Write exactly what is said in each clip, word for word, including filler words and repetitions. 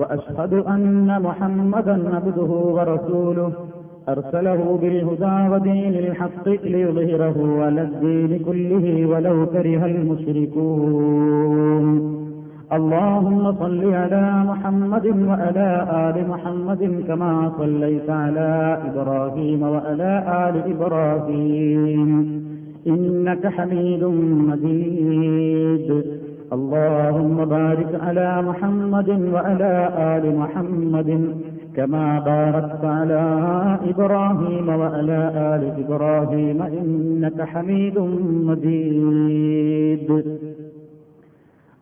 وأشهد أن محمدا عبده ورسوله أرسله بالهدى ودين الحق ليظهره على الدين كله ولو كره المشركون. اللهم صل على محمد وعلى آل محمد كما صليت على إبراهيم وعلى آل إبراهيم إنك حميد مجيد. اللهم بارك على محمد وعلى آل محمد كما باركت على إبراهيم وعلى آل إبراهيم إنك حميد مجيد.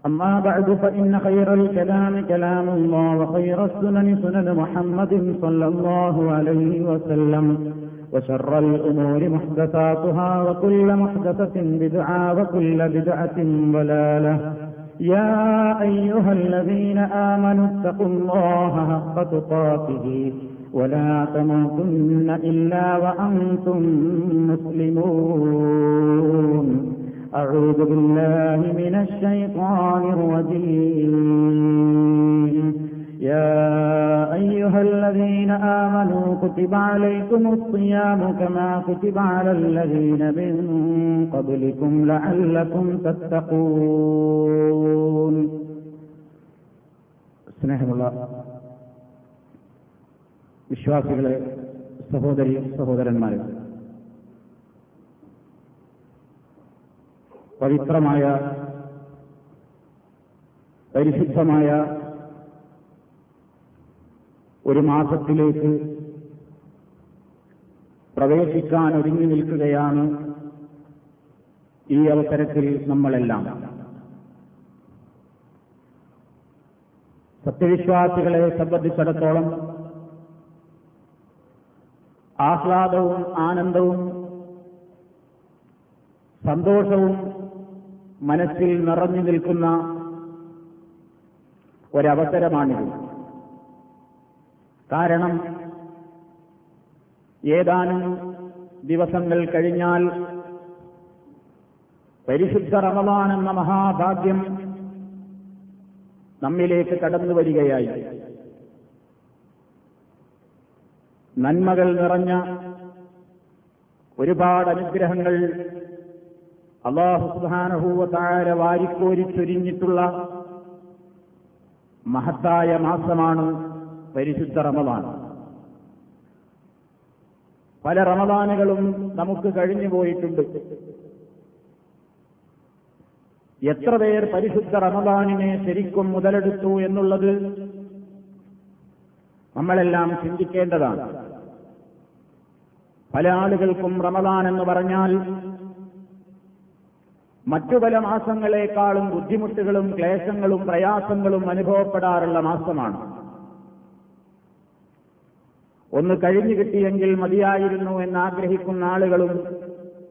أما بعد، فإن خير الكلام كلام الله، وخير السنن سنن محمد صلى الله عليه وسلم، وشر الأمور محدثاتها، وكل محدثة بدعة، وكل بدعة ضلالة. يا أيها الذين آمنوا اتقوا الله حق تقاته ولا تموتن إلا وأنتم مسلمون. أعوذ بالله من الشيطان الرجيم. يا أيها الذين آمنوا كتب عليكم الصيام كما كتب على الذين من قبلكم لعلكم تتقون. സ്നേഹമുള്ള വിശ്വാസികളെ, സഹോദരി സഹോദരന്മാരെ, പവിത്രമായ പരിശുദ്ധമായ ഒരു മാസത്തിലേക്ക് പ്രവേശിക്കാൻ ഒരുങ്ങി നിൽക്കുകയാണ് ഈ അവസരത്തിൽ നമ്മളെല്ലാം. സത്യവിശ്വാസികളെ സംബന്ധിച്ചിടത്തോളം ആഹ്ലാദവും ആനന്ദവും സന്തോഷവും മനസ്സിൽ നിറഞ്ഞു നിൽക്കുന്ന ഒരവസരമാണിത്. കാരണം ഏതാനും ദിവസങ്ങൾ കഴിഞ്ഞാൽ പരിശുദ്ധ റമളാൻ എന്ന മഹാഭാഗ്യം നമ്മിലേക്ക് കടന്നു വരികയായി. നന്മകൾ നിറഞ്ഞ ഒരുപാട് അനുഗ്രഹങ്ങൾ അല്ലാഹു സുബ്ഹാനഹു വ തആല വാരിക്കോരി ചൊരിഞ്ഞിട്ടുള്ള മഹത്തായ മാസമാണ് പരിശുദ്ധ റമളാൻ. പല റമളാനുകളും നമുക്ക് കഴിഞ്ഞു പോയിട്ടുണ്ട്. എത്ര പേർ പരിശുദ്ധ റമളാനിനെ ശരിക്കും മുതലെടുത്തു എന്നുള്ളത് നമ്മളെല്ലാം ചിന്തിക്കേണ്ടതാണ്. പല ആളുകൾക്കും റമളാൻ എന്ന് പറഞ്ഞാൽ മറ്റു പല മാസങ്ങളെക്കാളും ബുദ്ധിമുട്ടുകളും ക്ലേശങ്ങളും പ്രയാസങ്ങളും അനുഭവപ്പെടാറുള്ള മാസമാണ്. ഒന്ന് കഴിഞ്ഞു കിട്ടിയെങ്കിൽ മതിയായിരുന്നു എന്നാഗ്രഹിക്കുന്ന ആളുകളും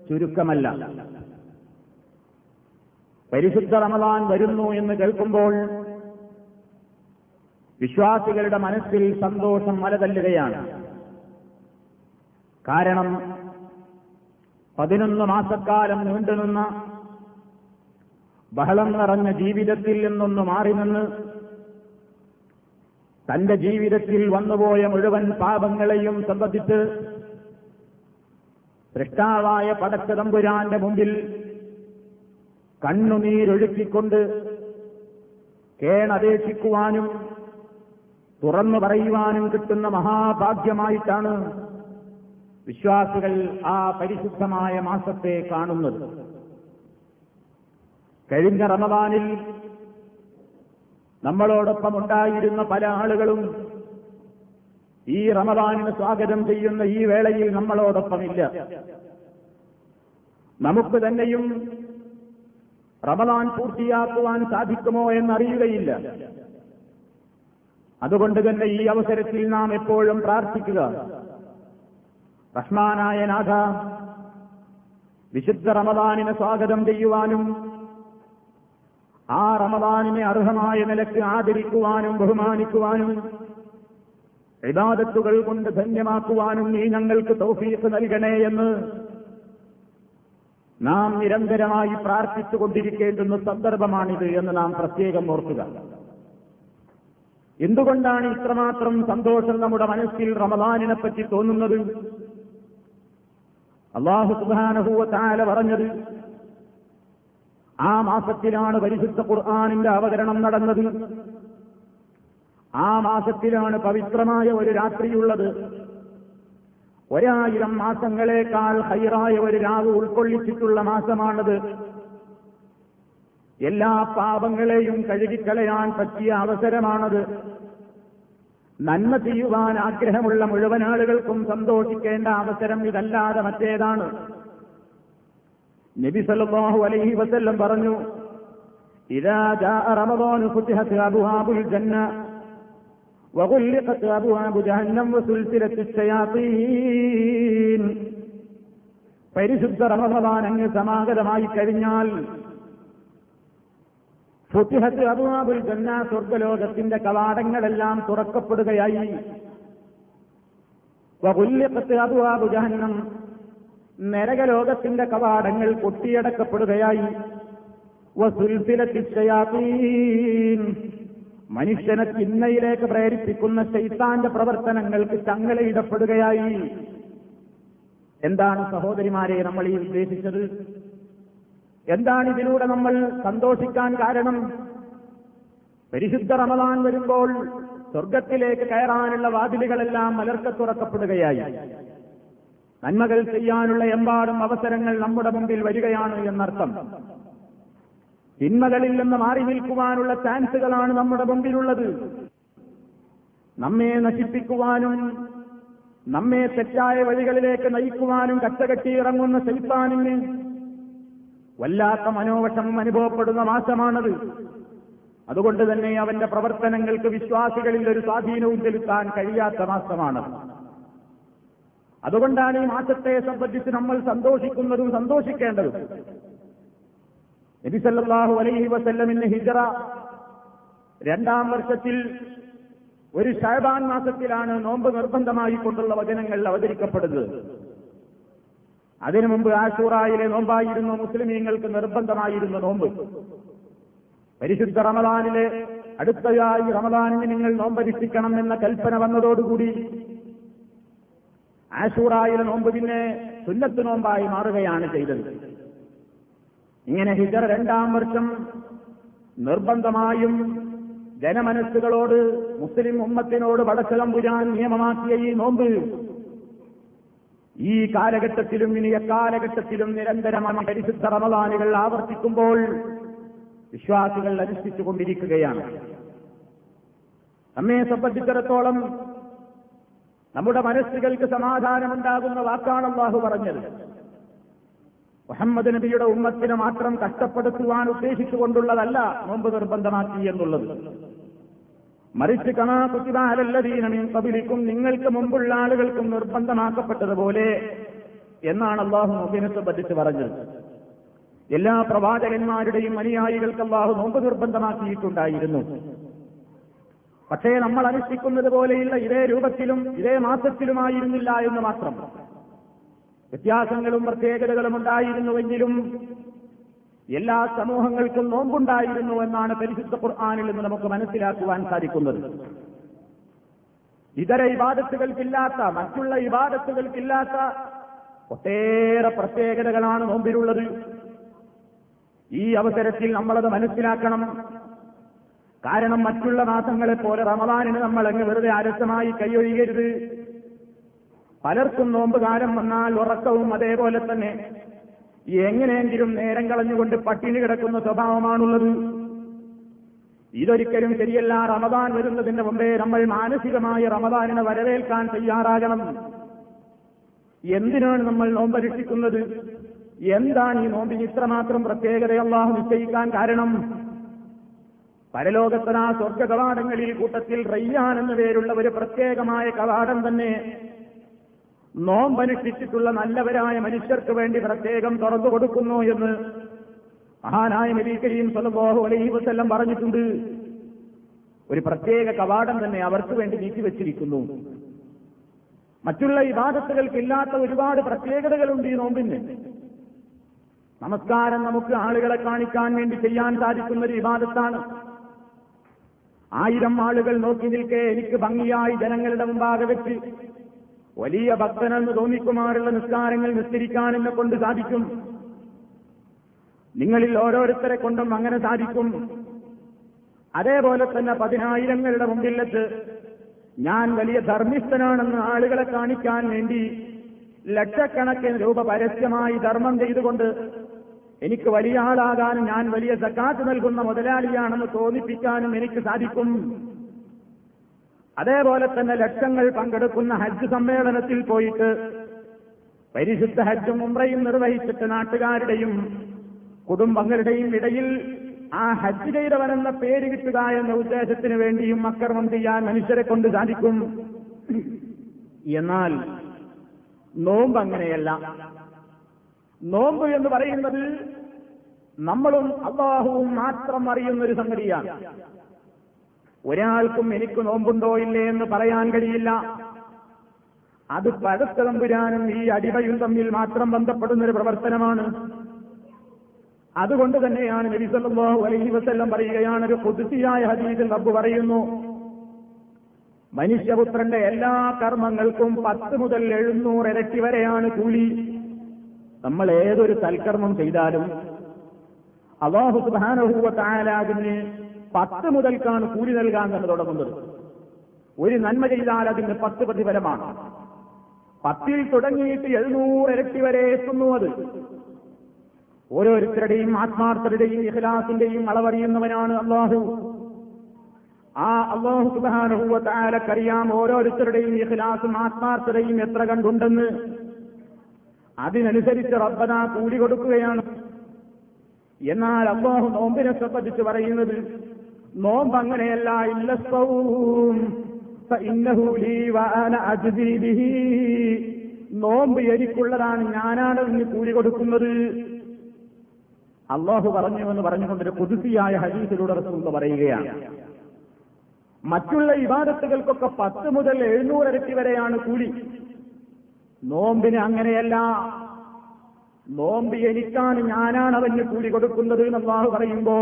ചുരുക്കമല്ല. പരിശുദ്ധ റമളാൻ വരുന്നു എന്ന് കേൾക്കുമ്പോൾ വിശ്വാസികളുടെ മനസ്സിൽ സന്തോഷം മലതല്ലുകയാണ്. കാരണം പതിനൊന്ന് മാസക്കാലം നീണ്ടുനിന്ന ബഹളം നിറഞ്ഞ ജീവിതത്തിൽ നിന്നൊന്ന് മാറി നിന്ന് തന്റെ ജീവിതത്തിൽ വന്നുപോയ മുഴുവൻ പാപങ്ങളെയും സംബന്ധിച്ച് സൃഷ്ടാവായ പടച്ചതമ്പുരാന്റെ മുമ്പിൽ കണ്ണുനീരൊഴുക്കിക്കൊണ്ട് കേണപേക്ഷിക്കുവാനും തുറന്നു പറയുവാനും കിട്ടുന്ന മഹാഭാഗ്യമായിട്ടാണ് വിശ്വാസികൾ ആ പരിശുദ്ധമായ മാസത്തെ കാണുന്നത്. കഴിഞ്ഞ റമളാനിൽ നമ്മളോടൊപ്പം ഉണ്ടായിരുന്ന പല ആളുകളും ഈ റമളാനിന് സ്വാഗതം ചെയ്യുന്ന ഈ വേളയിൽ നമ്മളോടൊപ്പമില്ല. നമുക്ക് തന്നെയും റമളാൻ പൂർത്തിയാക്കുവാൻ സാധിക്കുമോ എന്നറിയുകയില്ല. അതുകൊണ്ട് തന്നെ ഈ അവസരത്തിൽ നാം എപ്പോഴും പ്രാർത്ഥിക്കുക, റഹ്മാനായ നാഥ, വിശുദ്ധ റമദാനിനെ സ്വാഗതം ചെയ്യുവാനും ആ റമദാനിനെ അർഹമായ നിലയ്ക്ക് ആദരിക്കുവാനും ബഹുമാനിക്കുവാനും ഇബാദത്തുകൾ കൊണ്ട് ധന്യമാക്കുവാനും നീ ഞങ്ങൾക്ക് തൗഫീഖ് നൽകണേ എന്ന് നാം നിരന്തരമായി പ്രാർത്ഥിച്ചുകൊണ്ടിരിക്കേണ്ടുന്ന സന്ദർഭമാണിത് എന്ന് നാം പ്രത്യേകം ഓർക്കുക. എന്തുകൊണ്ടാണ് ഇത്രമാത്രം സന്തോഷം നമ്മുടെ മനസ്സിൽ റമദാനിനെ പറ്റി തോന്നുന്നത്? അല്ലാഹു സുബ്ഹാനഹു വ തആല പറഞ്ഞത്, ആ മാസത്തിലാണ് പരിശുദ്ധ ഖുർആനിന്റെ അവതരണം നടന്നത്, ആ മാസത്തിലാണ് പവിത്രമായ ഒരു രാത്രിയുള്ളത്, ഒരായിരം മാസങ്ങളെക്കാൾ ഹൈറായ ഒരു രാവ് ഉൾക്കൊള്ളിച്ചിട്ടുള്ള മാസമാണത്, എല്ലാ പാപങ്ങളെയും കഴുകിക്കളയാൻ പറ്റിയ അവസരമാണത്, നന്മ ചെയ്യുവാൻ ആഗ്രഹമുള്ള മുഴുവൻ ആളുകൾക്കും സന്തോഷിക്കേണ്ട അവസരം ഇതല്ലാതെ മറ്റേതാണ്. നബി സല്ലല്ലാഹു അലൈഹി വസല്ലം പറഞ്ഞു, ഇദാ ജാഅ റമദാനു ഫുതിഹത് അബ്വാബുൽ ജന്ന വഗുല്ലിഖത് അബ്വാബു ജഹന്നം വസുൽസിലത്തു ശയാതീൻ. പരിശുദ്ധ റമദാൻ അങ്ങ് സമാഗതമായി കഴിഞ്ഞാൽ ഫുതിഹത്ത് അബ്വാബുൽ ജന്ന, സ്വർഗലോകത്തിന്റെ കവാടങ്ങളെല്ലാം തുറക്കപ്പെടുകയായി, വഗുല്ലിഖത് അബ്വാബു ജഹന്നം, നരകലോകത്തിന്റെ കവാടങ്ങൾ കൊട്ടിയടക്കപ്പെടുകയായി, വസുൽസിലത്തു ശയാതീൻ, മനുഷ്യനെ തിന്മയിലേക്ക് പ്രേരിപ്പിക്കുന്ന ശൈത്താന്റെ പ്രവർത്തനങ്ങൾക്ക് ചങ്ങലയിടപ്പെടുകയായി. എന്താണ് സഹോദരിമാരെ നമ്മൾ ഈ ഉദ്ദേശിച്ചത്? എന്താണ് ഇതിലൂടെ നമ്മൾ സന്തോഷിക്കാൻ കാരണം? പരിശുദ്ധ റമദാൻ വരുമ്പോൾ സ്വർഗത്തിലേക്ക് കയറാനുള്ള വാതിലുകളെല്ലാം മലർക്കെ തുറക്കപ്പെടുകയായി, നന്മകൾ ചെയ്യാനുള്ള എമ്പാടും അവസരങ്ങൾ നമ്മുടെ മുമ്പിൽ വരികയാണ് എന്നർത്ഥം. തിന്മകളിൽ നിന്ന് മാറി നിൽക്കുവാനുള്ള ചാൻസുകളാണ് നമ്മുടെ മുമ്പിലുള്ളത്. നമ്മെ നശിപ്പിക്കുവാനും നമ്മെ തെറ്റായ വഴികളിലേക്ക് നയിക്കുവാനും കച്ചകെട്ടിയിറങ്ങുന്ന ശൈത്താനിന് വല്ലാത്ത മനോവശം അനുഭവപ്പെടുന്ന മാസമാണത്. അതുകൊണ്ട് തന്നെ അവന്റെ പ്രവർത്തനങ്ങൾക്ക് വിശ്വാസികളിൽ ഒരു സ്വാധീനവും ചെലുത്താൻ കഴിയാത്ത മാസമാണത്. അതുകൊണ്ടാണ് ഈ മാസത്തെ സംബന്ധിച്ച് നമ്മൾ സന്തോഷിക്കുന്നതും സന്തോഷിക്കേണ്ടതും. നബി സല്ലല്ലാഹു അലൈഹി വസല്ലമിന്റെ ഹിജ്റ രണ്ടാം വർഷത്തിൽ ഒരു ശഅബാൻ മാസത്തിലാണ് നോമ്പ് നിർബന്ധമായി കൊണ്ടുള്ള വചനങ്ങൾ അവതരിക്കപ്പെടുന്നത്. അതിനു മുമ്പ് ആശൂറായിലെ നോമ്പായിരുന്നു മുസ്ലിമീങ്ങൾക്ക് നിർബന്ധമായിരുന്ന നോമ്പ്. പരിശുദ്ധ റമദാനിലെ അടുത്തയായി റമദാനിന് നിങ്ങൾ നോമ്പരിപ്പിക്കണം എന്ന കൽപ്പന വന്നതോടുകൂടി ആശൂറായിലെ നോമ്പ് പിന്നെ സുന്നത്ത് നോമ്പായി മാറുകയാണ് ചെയ്തത്. ഇങ്ങനെ ഹിജറ രണ്ടാം വർഷം നിർബന്ധമായും ജനമനസ്സുകളോട്, മുസ്ലിം ഉമ്മത്തിനോട് പടച്ചതമ്പുരാൻ നിയമമാക്കിയ ഈ നോമ്പ് ഈ കാലഘട്ടത്തിലും ഇനി എക്കാലഘട്ടത്തിലും നിരന്തരമായി പരിശുദ്ധ റമദാനുകൾ ആവർത്തിക്കുമ്പോൾ വിശ്വാസികൾ അനുഷ്ഠിച്ചുകൊണ്ടിരിക്കുകയാണ്. നമ്മെ സംബന്ധിച്ചിടത്തോളം നമ്മുടെ മനസ്സുകൾക്ക് സമാധാനമുണ്ടാകുന്ന വാക്കാണ് അല്ലാഹു പറഞ്ഞത്. മുഹമ്മദ് നബിയുടെ ഉമ്മത്തിനെ മാത്രം കഷ്ടപ്പെടുത്തുവാൻ ഉദ്ദേശിച്ചുകൊണ്ടുള്ളതല്ല നോമ്പ് നിർബന്ധമാക്കി എന്നുള്ളത്, മറിച്ച് കമാ കുതിബ അലല്ലദീന മിൻ ഖബലികും, നിങ്ങൾക്ക് മുമ്പുള്ള ആളുകൾക്കും നിർബന്ധമാക്കപ്പെട്ടതുപോലെ എന്നാണ് അല്ലാഹു നോമ്പിനെ സംബന്ധിച്ച് പറഞ്ഞത്. എല്ലാ പ്രവാചകന്മാരുടെയും അനുയായികൾക്ക് അല്ലാഹു നോമ്പ് നിർബന്ധമാക്കിയിട്ടുണ്ടായിരുന്നു. പക്ഷേ നമ്മൾ അനുഷ്ഠിക്കുന്നത് പോലെയുള്ള ഇതേ രൂപത്തിലും ഇതേ മാസത്തിലുമായിരുന്നില്ല എന്ന് മാത്രം. വ്യത്യാസങ്ങളും പ്രത്യേകതകളും ഉണ്ടായിരുന്നുവെങ്കിലും എല്ലാ സമൂഹങ്ങൾക്കും നോമ്പുണ്ടായിരുന്നു എന്നാണ് പരിശുദ്ധ ഖുർആനിൽ നിന്ന് നമുക്ക് മനസ്സിലാക്കുവാൻ സാധിക്കുന്നത്. ഇതര ഇബാദത്തുകൾക്കില്ലാത്ത, മറ്റുള്ള ഇബാദത്തുകൾക്കില്ലാത്ത ഒട്ടേറെ പ്രത്യേകതകളാണ് നോമ്പിലുള്ളത്. ഈ അവസരത്തിൽ നമ്മളത് മനസ്സിലാക്കണം. കാരണം മറ്റുള്ള മാസങ്ങളെപ്പോലെ റമദാനിന് നമ്മൾ അങ്ങ് വെറുതെ ആലസ്യമായി കൈയൊഴിയരുത്. പലർക്കും നോമ്പ് കാലം വന്നാൽ ഉറക്കവും അതേപോലെ തന്നെ എങ്ങനെയെങ്കിലും നേരം കളഞ്ഞുകൊണ്ട് പട്ടിണി കിടക്കുന്ന സ്വഭാവമാണുള്ളത്. ഇതൊരിക്കലും ശരിയല്ല. റമദാൻ വരുന്നതിന്റെ മുമ്പേ നമ്മൾ മാനസികമായി റമദാനിനെ വരവേൽക്കാൻ തയ്യാറാകണം. എന്തിനാണ് നമ്മൾ നോമ്പനുഷ്ഠിക്കുന്നത്? എന്താണ് ഈ നോമ്പിന് ഇത്രമാത്രം പ്രത്യേകത അല്ലാഹു നിശ്ചയിക്കാൻ കാരണം? പരലോകത്തന സ്വർഗ കവാടങ്ങളിൽ കൂട്ടത്തിൽ റയ്യാൻ എന്ന പേരുള്ള ഒരു പ്രത്യേകമായ കവാടം തന്നെ നോമ്പനുഷ്ഠിച്ചിട്ടുള്ള നല്ലവരായ മനുഷ്യർക്ക് വേണ്ടി പ്രത്യേകം തുറന്നു കൊടുക്കുന്നു എന്ന് മഹാനായ നബി കരീം സ്വല്ലല്ലാഹു അലൈഹി വസല്ലം പറഞ്ഞിട്ടുണ്ട്. ഒരു പ്രത്യേക കവാടം തന്നെ അവർക്ക് വേണ്ടി നീക്കിവെച്ചിരിക്കുന്നു. മറ്റുള്ള ഇബാദത്തുകൾക്കില്ലാത്ത ഒരുപാട് പ്രത്യേകതകളുണ്ട് ഈ നോമ്പിന്. നമസ്കാരം നമുക്ക് ആളുകളെ കാണിക്കാൻ വേണ്ടി ചെയ്യാൻ സാധിക്കുന്ന ഒരു ഇബാദത്താണ്. ആയിരം ആളുകൾ നോക്കി നിൽക്കേ എനിക്ക് ഭംഗിയായി ജനങ്ങളുടെ മുമ്പാകെ വെച്ച് വലിയ ഭക്തനെന്ന് തോന്നിക്കുമാറുള്ള നിസ്കാരങ്ങൾ നിസ്കരിക്കാൻ എന്നെ കൊണ്ട് സാധിക്കും. നിങ്ങളിൽ ഓരോരുത്തരെ കൊണ്ടും അങ്ങനെ സാധിക്കും. അതേപോലെ തന്നെ പതിനായിരങ്ങളുടെ മുമ്പിൽ വെച്ച് ഞാൻ വലിയ ധർമ്മിഷ്ഠനാണെന്ന് ആളുകളെ കാണിക്കാൻ വേണ്ടി ലക്ഷക്കണക്കിന് രൂപ പരസ്യമായി ധർമ്മം ചെയ്തുകൊണ്ട് എനിക്ക് വലിയ ആളാകാനും ഞാൻ വലിയ സക്കാത്ത് നൽകുന്ന മുതലാളിയാണെന്ന് തോന്നിപ്പിക്കാനും എനിക്ക് സാധിക്കും. അതേപോലെ തന്നെ ലക്ഷങ്ങൾ പങ്കെടുക്കുന്ന ഹജ്ജ് സമ്മേളനത്തിൽ പോയിട്ട് പരിശുദ്ധ ഹജ്ജും ഉംറയും നിർവഹിച്ചിട്ട് നാട്ടുകാരുടെയും കുടുംബങ്ങളുടെയും ഇടയിൽ ആ ഹജ്ജ് ചെയ്തവനെന്ന പേര് കിട്ടുക എന്ന ഉദ്ദേശത്തിന് വേണ്ടിയും അക്രമം ചെയ്യാൻ മനുഷ്യരെ കൊണ്ട് സാധിക്കും. എന്നാൽ നോമ്പ് അങ്ങനെയല്ല. നോമ്പ് എന്ന് പറയുന്നത് നമ്മളും അല്ലാഹുവും മാത്രം അറിയുന്നൊരു സംഗതിയാണ്. ഒരാൾക്കും എനിക്ക് നോമ്പുണ്ടോ ഇല്ലേ എന്ന് പറയാൻ കഴിയില്ല. അത് പടച്ചതമ്പുരാനും ഈ അടിമയും തമ്മിൽ മാത്രം ബന്ധപ്പെടുന്നൊരു പ്രവർത്തനമാണ്. അതുകൊണ്ട് തന്നെയാണ് നബി സല്ലല്ലാഹു അലൈഹി വസല്ലം പറയുകയാണ്, ഒരു ഖുദ്സിയായ ഹദീസിൽ റബ്ബ് പറയുന്നു, മനുഷ്യപുത്രന്റെ എല്ലാ കർമ്മങ്ങൾക്കും പത്ത് മുതൽ എഴുന്നൂറ് ഇരട്ടി വരെയാണ് കൂലി. നമ്മൾ ഏതൊരു സൽക്കർമ്മം ചെയ്താലും അല്ലാഹു സുബ്ഹാനഹു വ തആലാവിന് പത്ത് മുതൽക്കാണ് കൂലി നൽകാൻ തന്നെ തുടങ്ങുന്നത്. ഒരു നന്മ ചെയ്താൽ അതിന് പത്ത് പ്രതിഫലമാണ്. പത്തിൽ തുടങ്ങിയിട്ട് എഴുന്നൂറ് ഇരട്ടി വരെ എത്തുന്നു. അത് ഓരോരുത്തരുടെയും ആത്മാർത്ഥരുടെയും ഇഖ്ലാസിന്റെയും അളവറിയുന്നവനാണ് അല്ലാഹു. ആ അല്ലാഹു സുബ്ഹാനഹു വ തആലക്കറിയാം ഓരോരുത്തരുടെയും ഇഖ്ലാസും ആത്മാർത്ഥതയും എത്ര കണ്ടുണ്ടെന്ന്. അതിനനുസരിച്ച് റബ്ബനാ കൂലി കൊടുക്കുകയാണ്. എന്നാൽ അല്ലാഹു നോമ്പിനെ സംബന്ധിച്ച് പറയുന്നത്, നോമ്പ് അങ്ങനെയല്ല. ഇല്ല സൗം ഫഇന്നഹു ലീ വഅന അജ്സീ ബിഹി. നോമ്പ് എനിക്കുള്ളതാണ്, ഞാനാണ് ഇതിന് കൂലി കൊടുക്കുന്നത്. അല്ലാഹു പറഞ്ഞു എന്ന് പറഞ്ഞുകൊണ്ടൊരു ഖുദ്സിയായ ഹദീസിലൂടെ റസൂൽ പറയുകയാണ്, മറ്റുള്ള ഇബാദത്തുകൾക്കൊക്കെ പത്ത് മുതൽ എഴുന്നൂറ് ഇരട്ടി വരെയാണ് കൂലി. നോമ്പിന് അങ്ങനെയല്ല. നോമ്പ് എനിക്കാണ്, ഞാനാണ് അവന് കൂലി കൊടുക്കുന്നത് എന്ന് അല്ലാഹു പറയുമ്പോ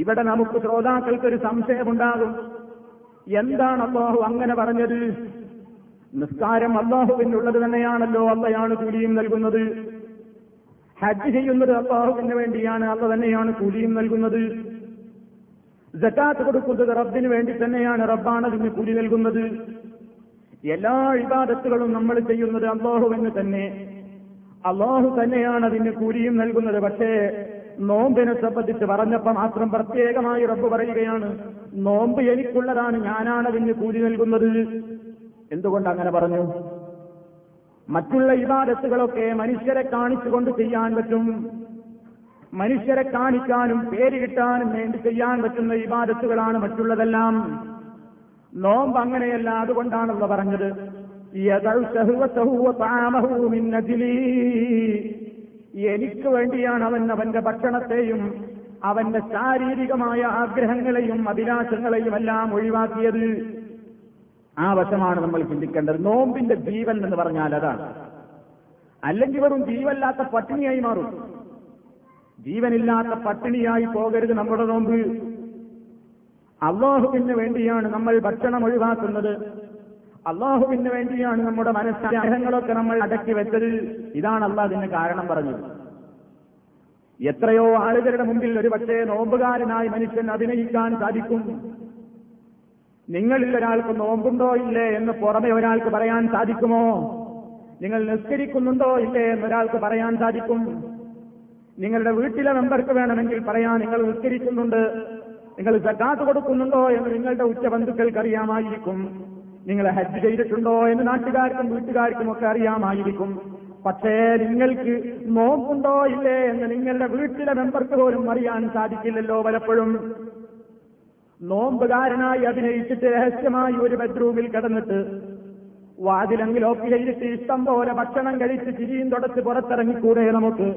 ഇവിടെ നമുക്ക് ശ്രോതാക്കൾക്കൊരു സംശയമുണ്ടാകും. എന്താണ് അല്ലാഹു അങ്ങനെ പറഞ്ഞത്? നിസ്കാരം അല്ലാഹുവിനുള്ളത് തന്നെയാണല്ലോ, അള്ളയാണ് കൂലിയും നൽകുന്നത്. ഹജ്ജ് ചെയ്യുന്നത് അല്ലാഹുവിന് വേണ്ടിയാണ്, അള്ള തന്നെയാണ് കൂലിയും നൽകുന്നത്. സക്കാത്ത് കൊടുക്കുന്നത് റബ്ബിന് വേണ്ടി തന്നെയാണ്, റബ്ബാണ് അതിന് കൂലി നൽകുന്നത്. എല്ലാ ഇബാദത്തുകളും നമ്മൾ ചെയ്യുന്നത് അല്ലാഹുവിന് തന്നെ, അല്ലാഹു തന്നെയാണ് അതിന് കൂലിയും നൽകുന്നത്. പക്ഷേ നോമ്പിനെ സംബന്ധിച്ച് പറഞ്ഞപ്പോൾ മാത്രം പ്രത്യേകമായി റബ്ബ് പറയുകയാണ്, നോമ്പ് എനിക്കുള്ളതാണ്, ഞാനാണ് അതിന് കൂലി നൽകുന്നത്. എന്തുകൊണ്ട് അങ്ങനെ പറഞ്ഞു? മറ്റുള്ള ഇബാദത്തുകളൊക്കെ മനുഷ്യരെ കാണിച്ചുകൊണ്ട് ചെയ്യാൻ പറ്റും. മനുഷ്യരെ കാണിക്കാനും പേര് കിട്ടാനും വേണ്ടി ചെയ്യാൻ പറ്റുന്ന ഇബാദത്തുകളാണ് മറ്റുള്ളതെല്ലാം. നോമ്പ് അങ്ങനെയല്ല. അതുകൊണ്ടാണല്ലോ പറഞ്ഞത്, എനിക്ക് വേണ്ടിയാണ് അവൻ അവന്റെ ഭക്ഷണത്തെയും അവന്റെ ശാരീരികമായ ആഗ്രഹങ്ങളെയും അഭിലാഷങ്ങളെയും എല്ലാം ഒഴിവാക്കിയത്. ആ വശമാണ് നമ്മൾ ചിന്തിക്കേണ്ടത്. നോമ്പിന്റെ ജീവൻ എന്ന് പറഞ്ഞാൽ അതാണ്. അല്ലെങ്കിൽ വെറും ജീവല്ലാത്ത പട്ടിണിയായി മാറും. ജീവനില്ലാത്ത പട്ടിണിയായി പോകരുത് നമ്മുടെ നോമ്പ്. അല്ലാഹുവിന് വേണ്ടിയാണ് നമ്മൾ ഭക്ഷണം ഒഴിവാക്കുന്നത്. അല്ലാഹുവിന് വേണ്ടിയാണ് നമ്മുടെ മനസ്സാഗ്രഹങ്ങളൊക്കെ നമ്മൾ അടക്കി വെച്ചത്. ഇതാണ് അല്ലാഹു അതിന് കാരണം പറഞ്ഞത്. എത്രയോ ആളുകളുടെ മുമ്പിൽ ഒരു പക്ഷേ നോമ്പുകാരനായി മനുഷ്യൻ അഭിനയിക്കാൻ സാധിക്കും. നിങ്ങളിൽ ഒരാൾക്ക് നോമ്പുണ്ടോ ഇല്ലേ എന്ന് പുറമെ ഒരാൾക്ക് പറയാൻ സാധിക്കുമോ? നിങ്ങൾ നിസ്കരിക്കുന്നുണ്ടോ ഇല്ലേ എന്നൊരാൾക്ക് പറയാൻ സാധിക്കും. നിങ്ങളുടെ വീട്ടിലെ മെമ്പർക്ക് വേണമെങ്കിൽ പറയാൻ നിങ്ങൾ നിസ്കരിക്കുന്നുണ്ട്, നിങ്ങൾ സക്കാത്ത് കൊടുക്കുന്നുണ്ടോ എന്ന് നിങ്ങളുടെ ഉറ്റബന്ധുക്കൾക്ക് അറിയാമായിരിക്കും, നിങ്ങൾ ഹജ്ജ് ചെയ്തിട്ടുണ്ടോ എന്ന് നാട്ടുകാർക്കും വീട്ടുകാർക്കും ഒക്കെ അറിയാമായിരിക്കും. പക്ഷേ നിങ്ങൾക്ക് നോമ്പുണ്ടോ ഇല്ലേ എന്ന് നിങ്ങളുടെ വീട്ടിലെ മെമ്പർക്ക് പോലും അറിയാൻ സാധിക്കില്ലല്ലോ പലപ്പോഴും. നോമ്പുകാരനായി അഭിനയിച്ചിട്ട് രഹസ്യമായി ഒരു ബെഡ്റൂമിൽ കിടന്നിട്ട് വാതിലങ്ങിൽ ഓപ്പി ചെയ്തിട്ട് ഇഷ്ടം പോലെ ഭക്ഷണം കഴിച്ച് ചിരിയും തുടച്ച് പുറത്തിറങ്ങിക്കൂടെ നമുക്ക്?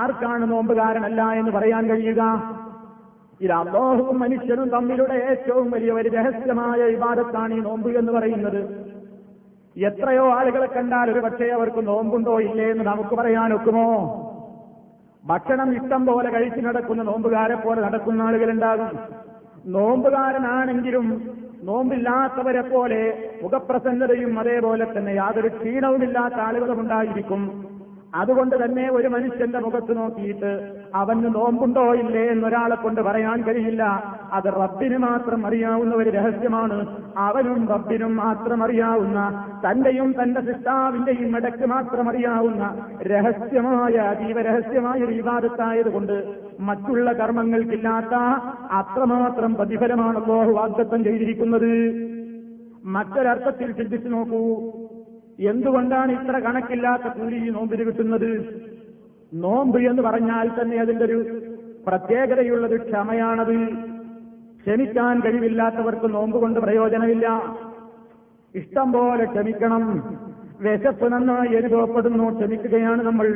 ആർക്കാണ് നോമ്പുകാരനല്ല എന്ന് പറയാൻ കഴിയുക? ഇത് അല്ലാഹുവും മനുഷ്യനും തമ്മിലുള്ള ഏറ്റവും വലിയ ഒരു രഹസ്യമായ ഇബാദത്താണ് ഈ നോമ്പ് എന്ന് പറയുന്നത്. എത്രയോ ആളുകളെ കണ്ടാൽ ഒരു പക്ഷേ അവർക്ക് നോമ്പുണ്ടോ ഇല്ലേ എന്ന് നമുക്ക് പറയാനൊക്കുമോ? ഭക്ഷണം ഇഷ്ടം പോലെ കഴിച്ചു നടക്കുന്ന നോമ്പുകാരെ പോലെ നടക്കുന്ന ആളുകളുണ്ടാകും. നോമ്പുകാരനാണെങ്കിലും നോമ്പില്ലാത്തവരെ പോലെ മുഖപ്രസന്നതയും അതേപോലെ തന്നെ യാതൊരു ക്ഷീണവുമില്ലാത്ത ആളുകളും ഉണ്ടായിരിക്കും. അതുകൊണ്ട് തന്നെ ഒരു മനുഷ്യന്റെ മുഖത്ത് നോക്കിയിട്ട് അവന് നോമ്പുണ്ടോ ഇല്ലേ എന്നൊരാളെ കൊണ്ട് പറയാൻ കഴിയില്ല. അത് റബ്ബിന് മാത്രം അറിയാവുന്ന ഒരു രഹസ്യമാണ്. അവനും റബ്ബിനും മാത്രം അറിയാവുന്ന, തന്റെയും തന്റെ സിസ്താവിന്റെയും ഇടയ്ക്ക് മാത്രം അറിയാവുന്ന രഹസ്യമായ ജീവരഹസ്യമായ ഒരു ഇബാദത്തായതുകൊണ്ട് മറ്റുള്ള കർമ്മങ്ങൾക്കില്ലാത്ത അത്രമാത്രം പ്രതിഫലമാണ് അല്ലാഹു വാഗ്ദത്തം ചെയ്തിരിക്കുന്നത്. മറ്റൊരർത്ഥത്തിൽ ചിന്തിച്ചു നോക്കൂ, എന്തുകൊണ്ടാണ് ഇത്ര കണക്കില്ലാത്ത കൂലി ഈ നോമ്പിന് കിട്ടുന്നത്? നോമ്പ് എന്ന് പറഞ്ഞാൽ തന്നെ അതിന്റെ ഒരു പ്രത്യേകതയുള്ളത് ക്ഷമയാണത്. ക്ഷമിക്കാൻ കഴിവില്ലാത്തവർക്ക് നോമ്പ് കൊണ്ട് പ്രയോജനമില്ല. ഇഷ്ടം പോലെ ക്ഷമിക്കണം. വിശപ്പ് നന്നായി അനുഭവപ്പെടുന്നു, ക്ഷമിക്കുകയാണ് നമ്മൾ.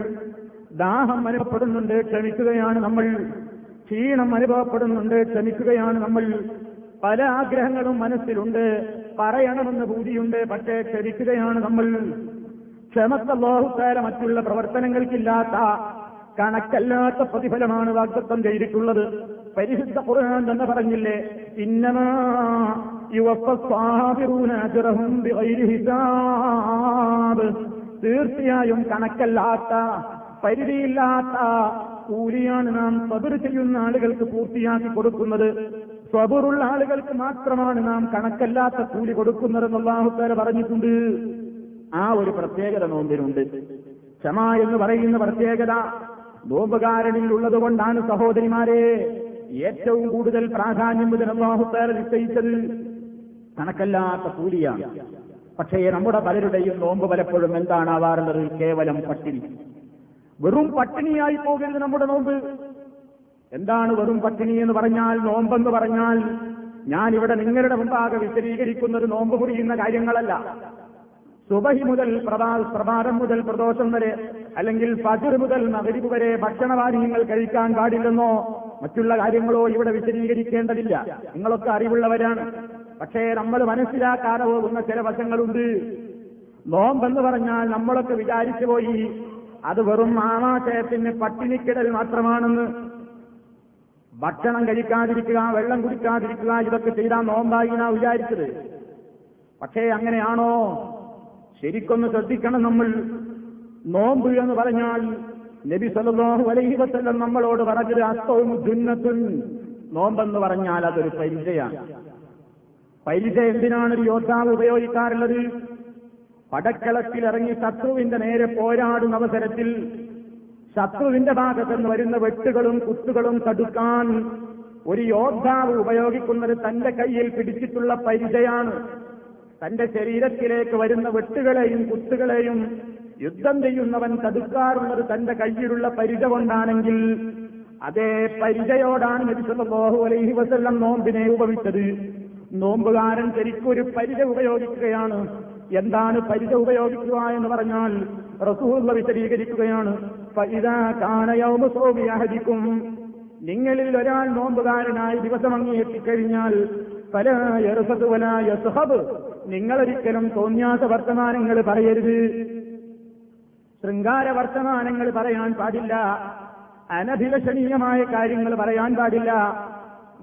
ദാഹം അനുഭവപ്പെടുന്നുണ്ട്, ക്ഷമിക്കുകയാണ് നമ്മൾ. ക്ഷീണം അനുഭവപ്പെടുന്നുണ്ട്, ക്ഷമിക്കുകയാണ് നമ്മൾ. പല ആഗ്രഹങ്ങളും മനസ്സിലുണ്ട്, പറയണമെന്ന് ബുദ്ധിയുണ്ട്, പക്ഷേ ക്ഷമിക്കുകയാണ് നമ്മൾ. ക്ഷമത്ത അല്ലാഹുത്താല മറ്റുള്ള പ്രവർത്തനങ്ങൾക്കില്ലാത്ത കണക്കല്ലാത്ത പ്രതിഫലമാണ് വാഗ്ദത്തം ചെയ്തിട്ടുള്ളത്. പരിശുദ്ധ ഖുർആൻ തന്നെ പറഞ്ഞില്ലേ, ഇന്നമാ യുവഫ്ഫസ് സാബിറൂന അജ്റഹും ബിഗൈരി ഹിസാബ്, തീർച്ചയായും കണക്കല്ലാത്ത പരിധിയില്ലാത്ത കൂലിയാണ് നാം സബർ ചെയ്യുന്ന ആളുകൾക്ക് പൂർത്തിയാക്കി കൊടുക്കുന്നത്. സ്വബറുള്ള ആളുകൾക്ക് മാത്രമാണ് നാം കണക്കല്ലാത്ത കൂലി കൊടുക്കുന്നതെന്ന് അല്ലാഹു തആല പറഞ്ഞിട്ടുണ്ട്. ആ ഒരു പ്രത്യേകത നോമ്പിനുണ്ട്, ക്ഷമ എന്ന് പറയുന്ന പ്രത്യേകത നോമ്പുകാരനിൽ ഉള്ളത് കൊണ്ടാണ് സഹോദരിമാരെ ഏറ്റവും കൂടുതൽ പ്രാധാന്യം ഇതിന് അല്ലാഹു തആല നിശ്ചയിച്ചത്. കണക്കല്ലാത്ത കൂലിയാണ്. പക്ഷേ നമ്മുടെ പലരുടെയും നോമ്പ് പലപ്പോഴും എന്താണ് ആവാറുള്ളത്? കേവലം പട്ടിണി. വെറും പട്ടിണിയായി പോകരുത് നമ്മുടെ നോമ്പ്. എന്താണ് വെറും പട്ടിണി എന്ന് പറഞ്ഞാൽ? നോമ്പെന്ന് പറഞ്ഞാൽ ഞാനിവിടെ നിങ്ങളുടെ മുമ്പാകെ വിശദീകരിക്കുന്നത് നോമ്പ് മുറിയുന്ന കാര്യങ്ങളല്ല. സുബഹി മുതൽ പ്രഭാതം മുതൽ പ്രദോഷം വരെ, അല്ലെങ്കിൽ ഫജ്ർ മുതൽ മഗ്‌രിബ് വരെ ഭക്ഷണപാനീയങ്ങൾ കഴിക്കാൻ പാടില്ലെന്നോ മറ്റുള്ള കാര്യങ്ങളോ ഇവിടെ വിശദീകരിക്കേണ്ടതില്ല. നിങ്ങളൊക്കെ അറിവുള്ളവരാണ്. പക്ഷേ നമ്മൾ മനസ്സിലാക്കാതെ പോകുന്ന ചില വശങ്ങളുണ്ട്. നോമ്പെന്ന് പറഞ്ഞാൽ നമ്മളൊക്കെ വിചാരിച്ചു പോയി അത് വെറും ആമാശയത്തിന് പട്ടിണിക്കിടൽ മാത്രമാണെന്ന്. ഭക്ഷണം കഴിക്കാതിരിക്കുക, വെള്ളം കുടിക്കാതിരിക്കുക, ഇതൊക്കെ ചെയ്താൽ നോമ്പായി എന്നാ വിചാരിച്ചത്. പക്ഷേ അങ്ങനെയാണോ? ശരിക്കൊന്ന് ശ്രദ്ധിക്കണം നമ്മൾ. നോമ്പ് എന്ന് പറഞ്ഞാൽ നബി സല്ലല്ലാഹു അലൈഹി വസല്ലം നമ്മളോട് പറഞ്ഞത് അസ്സൗമു ജുന്നത്തുൻ, നോമ്പെന്ന് പറഞ്ഞാൽ അതൊരു പരിചയാണ്. പരിച എന്തിനാണ് ഒരു യോദ്ധാവ് ഉപയോഗിക്കാറുള്ളത്? പടക്കളത്തിലിറങ്ങി ശത്രുവിന്റെ നേരെ പോരാടുന്ന അവസരത്തിൽ ശത്രുവിന്റെ ഭാഗത്തുനിന്ന് വരുന്ന വെട്ടുകളും കുത്തുകളും തടുക്കാൻ ഒരു യോദ്ധാവ് ഉപയോഗിക്കുന്നത് തന്റെ കയ്യിൽ പിടിച്ചിട്ടുള്ള പരിചയാണ്. തന്റെ ശരീരത്തിലേക്ക് വരുന്ന വെട്ടുകളെയും കുത്തുകളെയും യുദ്ധം ചെയ്യുന്നവൻ തടുക്കാറുള്ളത് തന്റെ കയ്യിലുള്ള പരിച കൊണ്ടാണെങ്കിൽ അതേ പരിചയോടാണ് നബി സല്ലല്ലാഹു അലൈഹി വസല്ലം നോമ്പിനെ ഉപമിച്ചത്. നോമ്പുകാരൻ ശരിക്കൊരു പരിച ഉപയോഗിക്കുകയാണ്. എന്താണ് പരിച ഉപയോഗിക്കുക എന്ന് പറഞ്ഞാൽ റസൂലുള്ള വിശദീകരിക്കുകയാണ്, ഫഇദാ കാന യൗമു സൂമി അഹദികും, നിങ്ങളിൽ ഒരാൾ നോമ്പുകാരനായി ദിവസം അങ്ങെത്തിക്കഴിഞ്ഞാൽ ഫലാ യർഫദു വലാ യസ്ഹബ്, നിങ്ങളൊരിക്കലും തോന്നിയാത്ത വർത്തമാനങ്ങൾ പറയരുത്, ശൃംഗാര വർത്തമാനങ്ങൾ പറയാൻ പാടില്ല, അനഭിലഷണീയമായ കാര്യങ്ങൾ പറയാൻ പാടില്ല,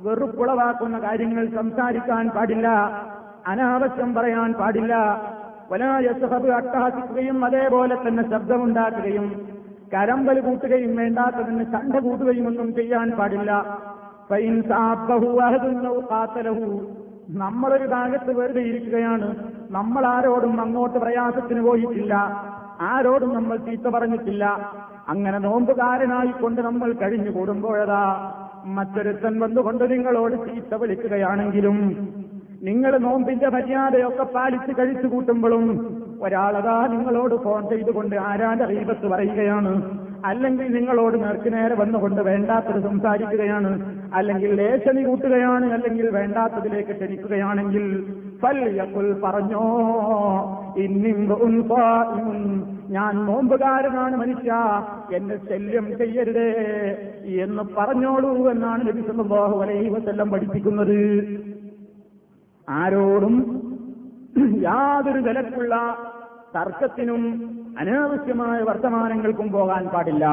വെറുപ്പുളവാക്കുന്ന കാര്യങ്ങൾ സംസാരിക്കാൻ പാടില്ല, അനാവശ്യം പറയാൻ പാടില്ല, വലാ യസ്ഹബ്, അട്ടഹസിക്കുകയും അതേപോലെ തന്നെ ശബ്ദമുണ്ടാക്കുകയും കരമ്പൽ കൂട്ടുകയും വേണ്ടാത്തതിന് ചണ്ട കൂട്ടുകയും ഒന്നും ചെയ്യാൻ പാടില്ല. നമ്മളൊരു ഭാഗത്ത് വെറുതെ ഇരിക്കുകയാണ്, നമ്മൾ ആരോടും അങ്ങോട്ട് പ്രയാസത്തിന് പോയിട്ടില്ല, ആരോടും നമ്മൾ ചീത്ത പറഞ്ഞിട്ടില്ല, അങ്ങനെ നോമ്പുകാരനായിക്കൊണ്ട് നമ്മൾ കഴിഞ്ഞു കൂടുമ്പോഴതാ മറ്റൊരുത്തൻ വന്നുകൊണ്ട് നിങ്ങളോട് ചീത്ത വിളിക്കുകയാണെങ്കിലും നിങ്ങൾ നോമ്പിന്റെ മര്യാദയൊക്കെ പാലിച്ച് കഴിച്ചു കൂട്ടുമ്പോഴും ഒരാളതാ നിങ്ങളോട് ഫോൺ ചെയ്തുകൊണ്ട് ആരാന്റെ റീബത്ത് പറയുകയാണ്, അല്ലെങ്കിൽ നിങ്ങളോട് നേർക്കുനേരെ വന്നുകൊണ്ട് വേണ്ടാത്തത് സംസാരിക്കുകയാണ്, അല്ലെങ്കിൽ ലേശനി കൂട്ടുകയാണ്, അല്ലെങ്കിൽ വേണ്ടാത്തതിലേക്ക് ക്ഷണിക്കുകയാണെങ്കിൽ ഫൽ യഖുൽ പറഞ്ഞോ ഇന്നിംറുൻ സായിമുൻ, ഞാൻ നോമ്പുകാരനാണ് മനുഷ്യ, എന്നെ ശല്യം ചെയ്യരുതേ എന്ന് പറഞ്ഞോളൂ എന്നാണ് നബി സല്ലല്ലാഹു അലൈഹി വസല്ലം പഠിപ്പിക്കുന്നത്. ആരോടും യാതൊരു തരത്തിലുള്ള തർക്കത്തിനും അനാവശ്യമായ വർത്തമാനങ്ങൾക്കും പോകാൻ പാടില്ല.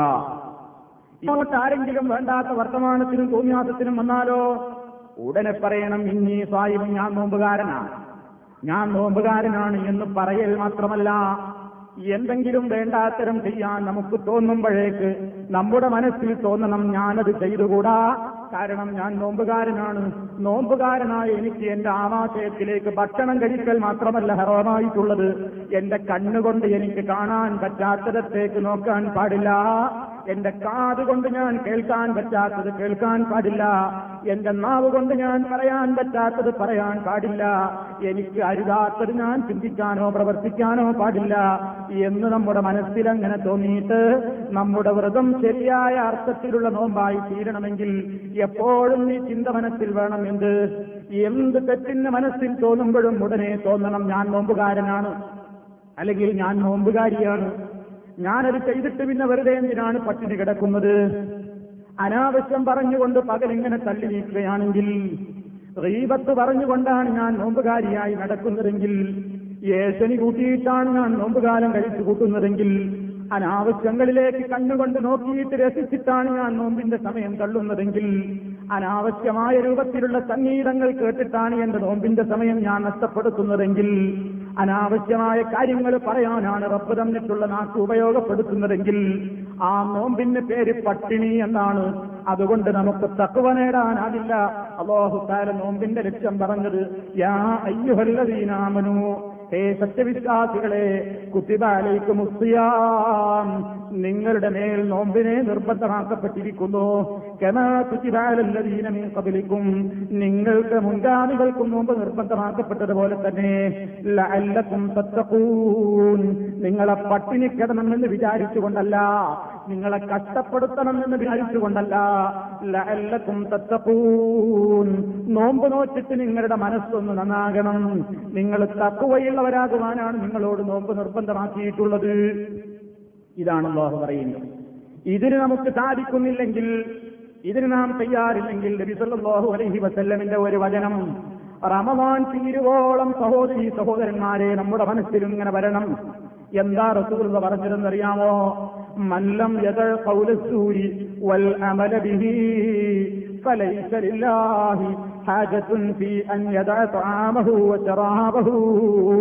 ഇങ്ങോട്ട് ആരെങ്കിലും വേണ്ടാത്ത വർത്തമാനത്തിനും തോന്നിയാസത്തിനും വന്നാലോ ഉടനെ പറയണം ഇന്നീ സായിബ്, ഞാൻ നോമ്പുകാരനാണ്, ഞാൻ നോമ്പുകാരനാണ് എന്ന് പറയൽ മാത്രമല്ല, എന്തെങ്കിലും വേണ്ടാത്തരം ചെയ്യാൻ നമുക്ക് തോന്നുമ്പോഴേക്ക് നമ്മുടെ മനസ്സിൽ തോന്നണം ഞാനത് ചെയ്തുകൂടാ, കാരണം ഞാൻ നോമ്പുകാരനാണ്, നോമ്പുകാരനായ എനിക്ക് എന്റെ ആമാശയത്തിലേക്ക് ഭക്ഷണം കഴിക്കൽ മാത്രമല്ല ഹറാമായിട്ടുള്ളത്, എന്റെ കണ്ണുകൊണ്ട് എനിക്ക് കാണാൻ പറ്റാത്തടത്തേക്ക് നോക്കാൻ പാടില്ല, എന്റെ കാതുകൊണ്ട് ഞാൻ കേൾക്കാൻ പറ്റാത്തത് കേൾക്കാൻ പാടില്ല, എന്റെ നാവ് കൊണ്ട് ഞാൻ പറയാൻ പറ്റാത്തത് പറയാൻ പാടില്ല, എനിക്ക് അരുതാത്തത് ഞാൻ ചിന്തിക്കാനോ പ്രവർത്തിക്കാനോ പാടില്ല എന്ന് നമ്മുടെ മനസ്സിലങ്ങനെ തോന്നിയിട്ട് നമ്മുടെ വ്രതം ശരിയായ അർത്ഥത്തിലുള്ള നോമ്പായി തീരണമെങ്കിൽ എപ്പോഴും ഈ ചിന്ത മനസ്സിൽ വേണം. എന്ത് എന്ത് തെറ്റിന് മനസ്സിൽ തോന്നുമ്പോഴും ഉടനെ തോന്നണം ഞാൻ നോമ്പുകാരനാണ്, അല്ലെങ്കിൽ ഞാൻ നോമ്പുകാരിയാണ്, ഞാനത് ചെയ്തിട്ട് പിന്നെ വെറുതെ എന്തിനാണ് പട്ടിണി കിടക്കുന്നത്. അനാവശ്യം പറഞ്ഞുകൊണ്ട് പകലിങ്ങനെ തള്ളി നീക്കുകയാണെങ്കിൽ, റീബത്ത് പറഞ്ഞുകൊണ്ടാണ് ഞാൻ നോമ്പുകാരിയായി നടക്കുന്നതെങ്കിൽ, ഏശനി കൂട്ടിയിട്ടാണ് ഞാൻ നോമ്പുകാലം കഴിച്ചു കൂട്ടുന്നതെങ്കിൽ, അനാവശ്യങ്ങളിലേക്ക് കണ്ണുകൊണ്ട് നോക്കിയിട്ട് രസിച്ചിട്ടാണ് ഞാൻ നോമ്പിന്റെ സമയം തള്ളുന്നതെങ്കിൽ, അനാവശ്യമായ രൂപത്തിലുള്ള സംഗീതങ്ങൾ കേട്ടിട്ടാണ് എന്റെ നോമ്പിന്റെ സമയം ഞാൻ നഷ്ടപ്പെടുത്തുന്നതെങ്കിൽ, അനാവശ്യമായ കാര്യങ്ങൾ പറയാനാണ് റബ്ബ് തന്നിട്ടുള്ള നാക്ക് ഉപയോഗപ്പെടുത്തുന്നതെങ്കിൽ ആ നോമ്പിന്റെ പേര് പട്ടിണി എന്നാണ്. അതുകൊണ്ട് നമുക്ക് തഖ്വ നേടാനാവില്ല. അല്ലാഹു തആല നോമ്പിന്റെ ലക്ഷ്യം പറഞ്ഞത് യാ അയ്യുഹല്ലദീന ആമനൂ, ഹേ സത്യവിശ്വാസികളെ, കുതിബ അലൈക്കുമുസ് സിയാം, നിങ്ങളുടെ മേൽ നോമ്പിനെ നിർബന്ധമാക്കപ്പെട്ടിരിക്കുന്നു, കമാ കുതിബ അലല്ലദീന മിൻ ഖബ്ലിക്കും, നിങ്ങൾക്ക് മുൻഗാമികൾക്കും നോമ്പ് നിർബന്ധമാക്കപ്പെട്ടതുപോലെ തന്നെ, ലഅല്ലകും തത്തഖൂൻ, നിങ്ങളെ പട്ടിണി കിടണമെന്ന് വിചാരിച്ചുകൊണ്ടല്ല, നിങ്ങളെ കഷ്ടപ്പെടുത്തണമെന്ന് വിചാരിച്ചുകൊണ്ടല്ല, ലഅല്ലകും തത്തഖൂൻ, നോമ്പ് നോറ്റിട്ട് നിങ്ങളുടെ മനസ്സൊന്ന് നന്നാകണം, നിങ്ങൾ തഖ്വയുള്ളവരാകുവാനാണ് നിങ്ങളോട് നോമ്പ് നിർബന്ധമാക്കിയിട്ടുള്ളത്. ഇതാണ് അല്ലാഹു പറയുന്നത്. ഇതിന് നമുക്ക് സാധിക്കുന്നില്ലെങ്കിൽ, ഇതിന് നാം തയ്യാറില്ലെങ്കിൽ നബി സല്ലല്ലാഹു അലൈഹി വസല്ലമിന്റെ ഒരു വചനം റമദാൻ തീരുവോളം സഹോദരീ സഹോദരന്മാരെ നമ്മുടെ മനസ്സിൽ ഇങ്ങനെ വരണം. എന്താ റസൂൽ പറഞ്ഞതെന്നറിയാമോ? മല്ലം യദൽ ഖൗലസ്സൂരി വൽ അമല ബിഹി ഫലൈസ ലില്ലാഹി ഹാജത്തുൻ ഫീ അൻ യദഅ തആമഹു വശറാബഹു.